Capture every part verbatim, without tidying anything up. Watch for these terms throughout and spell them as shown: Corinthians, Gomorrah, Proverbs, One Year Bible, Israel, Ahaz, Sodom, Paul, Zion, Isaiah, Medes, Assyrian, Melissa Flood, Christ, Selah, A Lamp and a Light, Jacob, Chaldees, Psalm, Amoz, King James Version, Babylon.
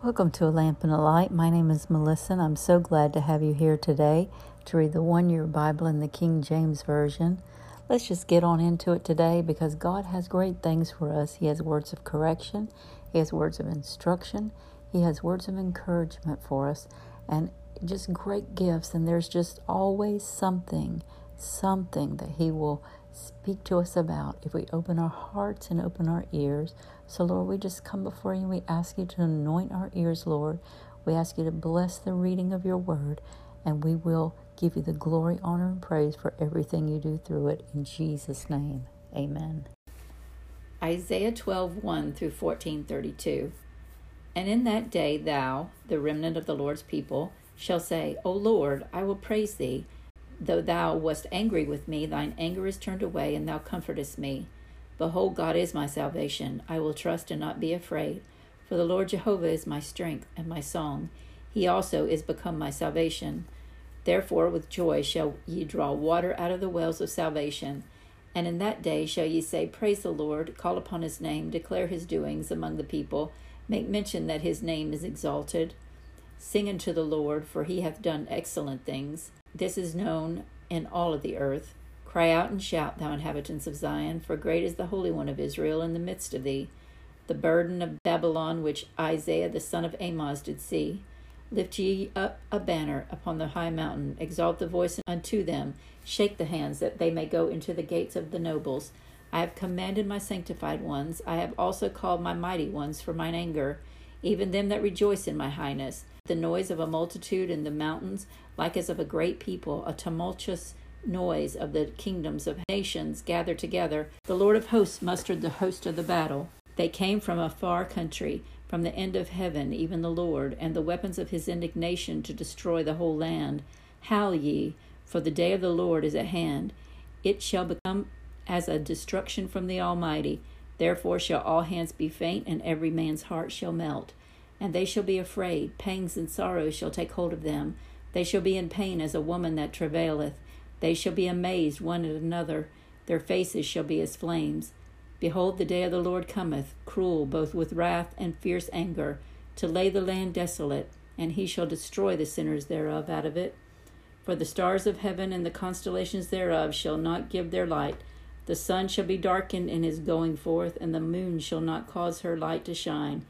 Welcome to A Lamp and a Light. My name is Melissa, and I'm so glad to have you here today to read the One Year Bible in the King James Version. Let's just get on into it today because God has great things for us. He has words of correction. He has words of instruction. He has words of encouragement for us and just great gifts. And there's just always something, something that He will speak to us about if we open our hearts and open our ears. So, Lord, we just come before you. We ask you to anoint our ears, Lord. We ask you to bless the reading of your word, and we will give you the glory, honor, and praise for everything you do through it. In Jesus' name, amen. Isaiah twelve one through fourteen thirty-two. And in that day thou, the remnant of the Lord's people, shall say, O Lord, I will praise thee. Though thou wast angry with me, thine anger is turned away, and thou comfortest me. Behold, God is my salvation. I will trust and not be afraid. For the Lord Jehovah is my strength and my song. He also is become my salvation. Therefore with joy shall ye draw water out of the wells of salvation. And in that day shall ye say, Praise the Lord, call upon his name, declare his doings among the people, make mention that his name is exalted. Sing unto the Lord, for he hath done excellent things. This is known in all of the earth. Cry out and shout, thou inhabitants of Zion, for great is the Holy One of Israel in the midst of thee. The burden of Babylon, which Isaiah the son of Amoz did see. Lift ye up a banner upon the high mountain, exalt the voice unto them, shake the hands, that they may go into the gates of the nobles. I have commanded my sanctified ones, I have also called my mighty ones for mine anger, even them that rejoice in my highness. The noise of a multitude in the mountains, like as of a great people, a tumultuous noise of the kingdoms of nations gathered together. The Lord of hosts mustered the host of the battle. They came from a far country, from the end of heaven, even the Lord, and the weapons of his indignation to destroy the whole land. Howl ye, for the day of the Lord is at hand. It shall become as a destruction from the Almighty. Therefore shall all hands be faint, and every man's heart shall melt. And they shall be afraid, pangs and sorrows shall take hold of them. They shall be in pain as a woman that travaileth. They shall be amazed one at another. Their faces shall be as flames. Behold, the day of the Lord cometh, cruel both with wrath and fierce anger, to lay the land desolate, and he shall destroy the sinners thereof out of it. For the stars of heaven and the constellations thereof shall not give their light. The sun shall be darkened in his going forth, and the moon shall not cause her light to shine.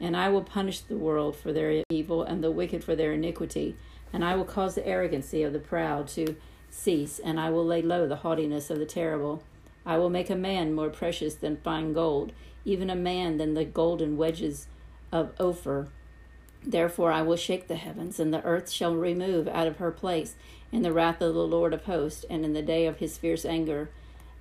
And I will punish the world for their evil, and the wicked for their iniquity. And I will cause the arrogancy of the proud to cease, and I will lay low the haughtiness of the terrible. I will make a man more precious than fine gold, even a man than the golden wedges of Ophir. Therefore I will shake the heavens, and the earth shall remove out of her place, in the wrath of the Lord of hosts, and in the day of his fierce anger.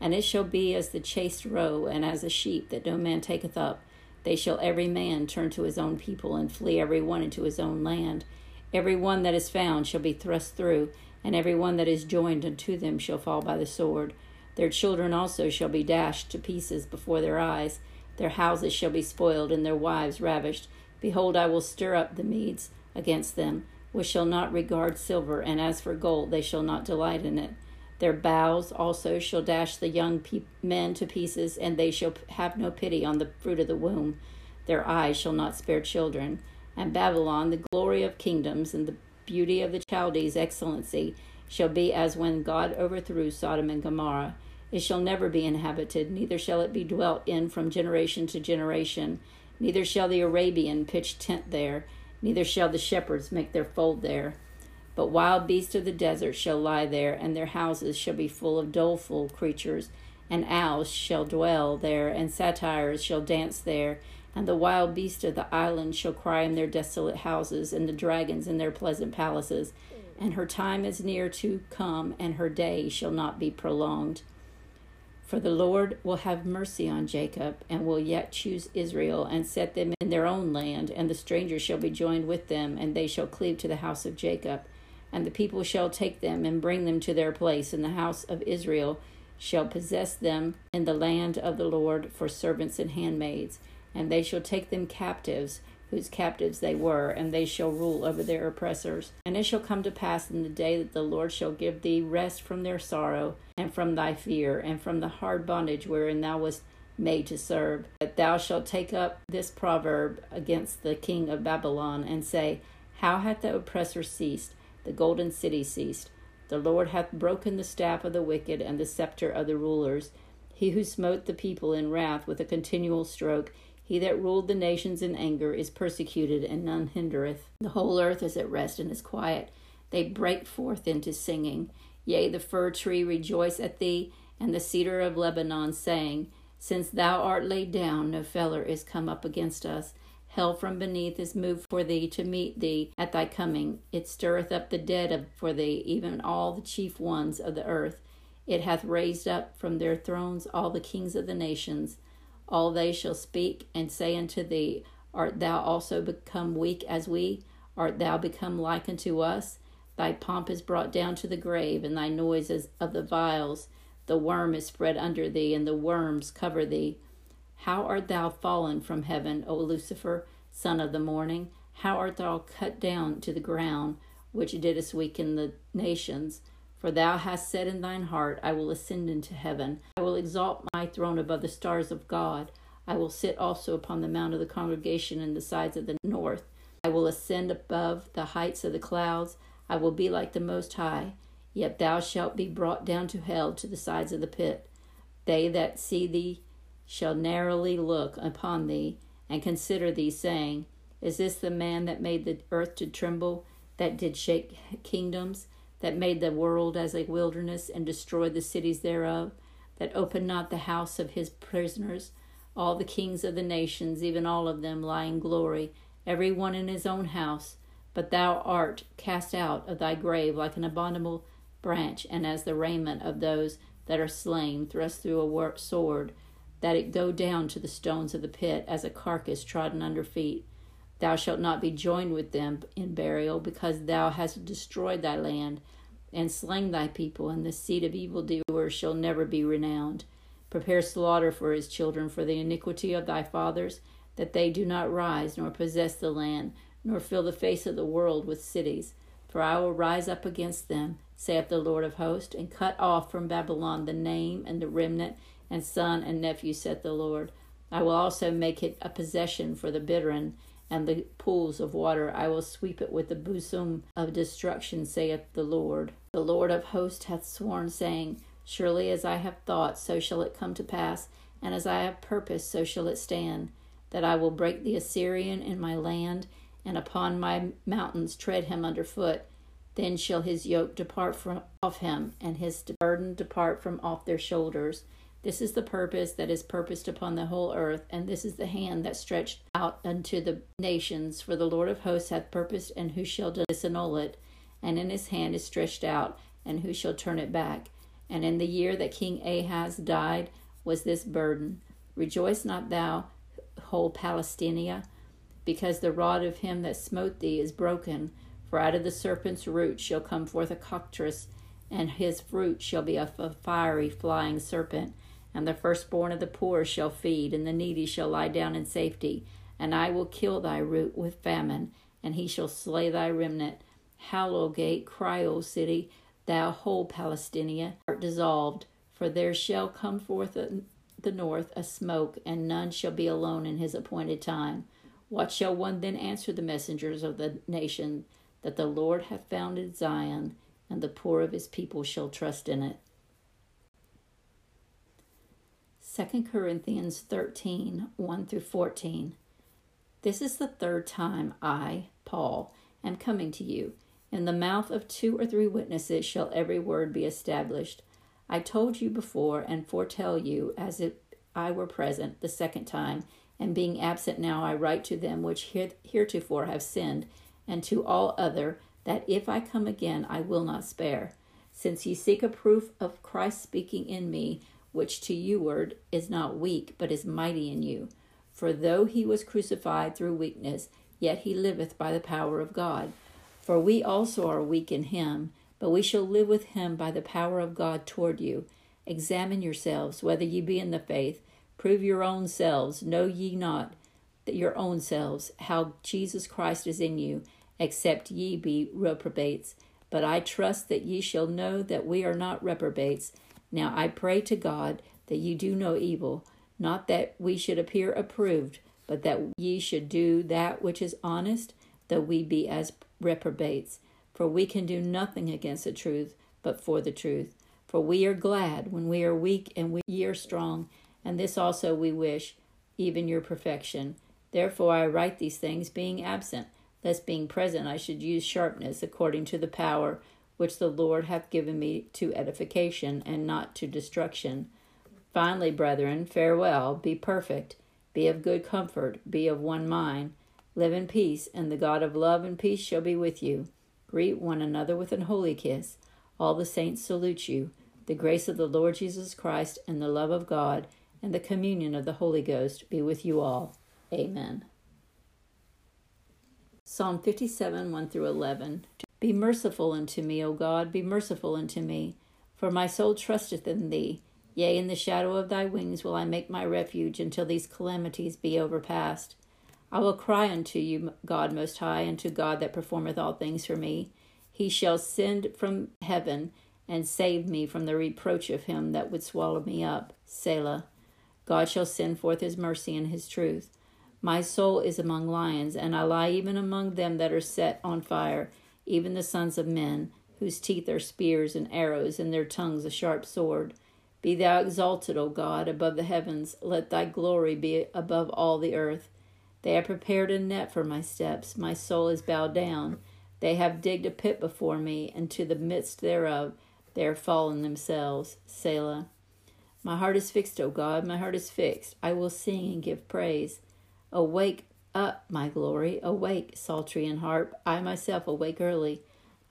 And it shall be as the chased roe, and as a sheep that no man taketh up. They shall every man turn to his own people, and flee every one into his own land. Every one that is found shall be thrust through, and every one that is joined unto them shall fall by the sword. Their children also shall be dashed to pieces before their eyes. Their houses shall be spoiled, and their wives ravished. Behold, I will stir up the Medes against them, which shall not regard silver, and as for gold, they shall not delight in it. Their boughs also shall dash the young pe- men to pieces, and they shall have no pity on the fruit of the womb. Their eyes shall not spare children. And Babylon, the glory of kingdoms, and the beauty of the Chaldees' excellency, shall be as when God overthrew Sodom and Gomorrah. It shall never be inhabited, neither shall it be dwelt in from generation to generation. Neither shall the Arabian pitch tent there, neither shall the shepherds make their fold there. But wild beasts of the desert shall lie there, and their houses shall be full of doleful creatures, and owls shall dwell there, and satyrs shall dance there, and the wild beasts of the island shall cry in their desolate houses, and the dragons in their pleasant palaces. And her time is near to come, and her day shall not be prolonged. For the Lord will have mercy on Jacob, and will yet choose Israel, and set them in their own land, and the strangers shall be joined with them, and they shall cleave to the house of Jacob. And the people shall take them and bring them to their place, and the house of Israel shall possess them in the land of the Lord for servants and handmaids. And they shall take them captives, whose captives they were, and they shall rule over their oppressors. And it shall come to pass in the day that the Lord shall give thee rest from their sorrow, and from thy fear, and from the hard bondage wherein thou wast made to serve. But thou shalt take up this proverb against the king of Babylon, and say, How hath the oppressor ceased, the golden city ceased? The Lord hath broken the staff of the wicked, and the scepter of the rulers. He who smote the people in wrath with a continual stroke, he that ruled the nations in anger, is persecuted, and none hindereth. The whole earth is at rest and is quiet. They break forth into singing. Yea, the fir tree rejoice at thee, and the cedar of Lebanon, saying, Since thou art laid down, no feller is come up against us. Hell from beneath is moved for thee to meet thee at thy coming. It stirreth up the dead of, for thee, even all the chief ones of the earth. It hath raised up from their thrones all the kings of the nations. All they shall speak and say unto thee, Art thou also become weak as we? Art thou become like unto us? Thy pomp is brought down to the grave, and thy noise is of the vials. The worm is spread under thee, and the worms cover thee. How art thou fallen from heaven, O Lucifer, son of the morning? How art thou cut down to the ground, which didst weaken the nations? For thou hast said in thine heart, I will ascend into heaven. I will exalt my throne above the stars of God. I will sit also upon the mount of the congregation in the sides of the north. I will ascend above the heights of the clouds. I will be like the Most High. Yet thou shalt be brought down to hell, to the sides of the pit. They that see thee shall narrowly look upon thee, and consider thee, saying, Is this the man that made the earth to tremble, that did shake kingdoms, that made the world as a wilderness, and destroyed the cities thereof, that opened not the house of his prisoners? All the kings of the nations, even all of them, lie in glory, every one in his own house. But thou art cast out of thy grave like an abominable branch, and as the raiment of those that are slain, thrust through a sword, that it go down to the stones of the pit, as a carcass trodden under feet. Thou shalt not be joined with them in burial, because thou hast destroyed thy land, and slain thy people, and the seed of evildoers shall never be renowned. Prepare slaughter for his children, for the iniquity of thy fathers, that they do not rise, nor possess the land, nor fill the face of the world with cities. For I will rise up against them, saith the Lord of hosts, and cut off from Babylon the name and the remnant, and son and nephew, saith the Lord. I will also make it a possession for the bittern, and the pools of water I will sweep it with the bosom of destruction, saith the Lord. The Lord of hosts hath sworn, saying, Surely as I have thought, so shall it come to pass, and as I have purposed, so shall it stand, that I will break the Assyrian in my land, and upon my mountains tread him under foot. Then shall his yoke depart from off him, and his burden depart from off their shoulders. This is the purpose that is purposed upon the whole earth, and this is the hand that stretched out unto the nations. For the Lord of hosts hath purposed, and who shall disannul it? And in his hand is stretched out, and who shall turn it back? And in the year that King Ahaz died was this burden. Rejoice not thou, whole Palestina, because the rod of him that smote thee is broken. For out of the serpent's root shall come forth a cockatrice, and his fruit shall be a fiery flying serpent. And the firstborn of the poor shall feed, and the needy shall lie down in safety. And I will kill thy root with famine, and he shall slay thy remnant. Howl, O gate, cry, O city, thou whole Palestina, art dissolved. For there shall come forth in the north a smoke, and none shall be alone in his appointed time. What shall one then answer the messengers of the nation? That the Lord hath founded Zion, and the poor of his people shall trust in it. Second Corinthians thirteen, one through fourteen. This is the third time I, Paul, am coming to you. In the mouth of two or three witnesses shall every word be established. I told you before, and foretell you, as if I were present the second time, and being absent now I write to them which heretofore have sinned, and to all other, that if I come again, I will not spare. Since ye seek a proof of Christ speaking in me, which to youward is not weak, but is mighty in you. For though he was crucified through weakness, yet he liveth by the power of God. For we also are weak in him, but we shall live with him by the power of God toward you. Examine yourselves, whether ye be in the faith. Prove your own selves. Know ye not that your own selves, how Jesus Christ is in you, except ye be reprobates. But I trust that ye shall know that we are not reprobates. Now I pray to God that ye do no evil, not that we should appear approved, but that ye should do that which is honest, though we be as reprobates. For we can do nothing against the truth, but for the truth. For we are glad when we are weak, and we ye are strong, and this also we wish, even your perfection. Therefore I write these things, being absent, lest being present I should use sharpness, according to the power which the Lord hath given me, to edification, and not to destruction. Finally, brethren, farewell, be perfect, be of good comfort, be of one mind, live in peace, and the God of love and peace shall be with you. Greet one another with an holy kiss. All the saints salute you. The grace of the Lord Jesus Christ, and the love of God, and the communion of the Holy Ghost be with you all. Amen. Psalm fifty-seven, one through eleven. Be merciful unto me, O God, be merciful unto me, for my soul trusteth in thee. Yea, in the shadow of thy wings will I make my refuge, until these calamities be overpast. I will cry unto you, God Most High, unto God that performeth all things for me. He shall send from heaven, and save me from the reproach of him that would swallow me up. Selah. God shall send forth his mercy and his truth. My soul is among lions, and I lie even among them that are set on fire, even the sons of men, whose teeth are spears and arrows, and their tongues a sharp sword. Be thou exalted, O God, above the heavens. Let thy glory be above all the earth. They have prepared a net for my steps. My soul is bowed down. They have digged a pit before me, and to the midst thereof they are fallen themselves. Selah. My heart is fixed, O God, my heart is fixed. I will sing and give praise. Awake up, my glory. Awake, psaltery and harp. I myself awake early.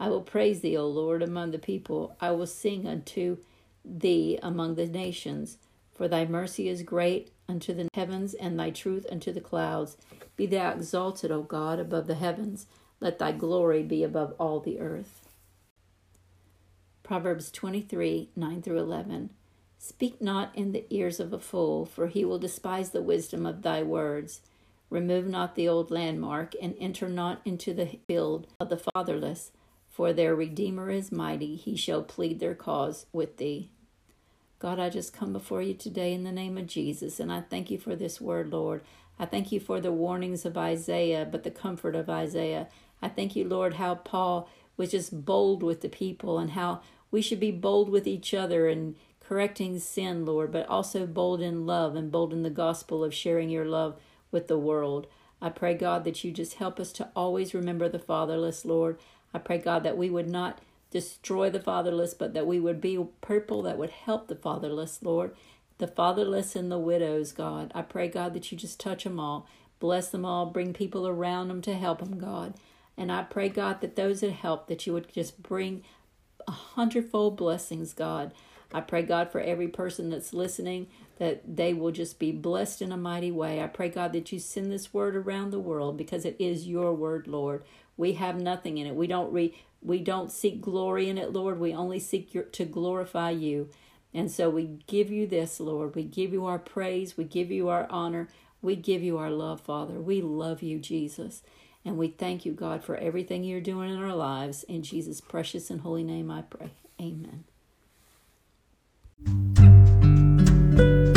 I will praise thee, O Lord, among the people. I will sing unto thee among the nations. For thy mercy is great unto the heavens, and thy truth unto the clouds. Be thou exalted, O God, above the heavens. Let thy glory be above all the earth. Proverbs twenty-three, nine through eleven. Speak not in the ears of a fool, for he will despise the wisdom of thy words. Remove not the old landmark, and enter not into the field of the fatherless. For their Redeemer is mighty, he shall plead their cause with thee. God, I just come before you today in the name of Jesus, and I thank you for this word, Lord. I thank you for the warnings of Isaiah, but the comfort of Isaiah. I thank you, Lord, how Paul was just bold with the people, and how we should be bold with each other and correcting sin, Lord, but also bold in love and bold in the gospel of sharing your love with the world. I pray, God, that you just help us to always remember the fatherless, Lord. I pray, God, that we would not destroy the fatherless, but that we would be people that would help the fatherless, Lord. The fatherless and the widows, God. I pray, God, that you just touch them all. Bless them all. Bring people around them to help them, God. And I pray, God, that those that help, that you would just bring a hundredfold blessings, God. I pray, God, for every person that's listening, that they will just be blessed in a mighty way. I pray, God, that you send this word around the world, because it is your word, Lord. We have nothing in it. We don't re- we don't seek glory in it, Lord. We only seek your- to glorify you. And so we give you this, Lord. We give you our praise. We give you our honor. We give you our love, Father. We love you, Jesus. And we thank you, God, for everything you're doing in our lives. In Jesus' precious and holy name I pray. Amen. Thank you.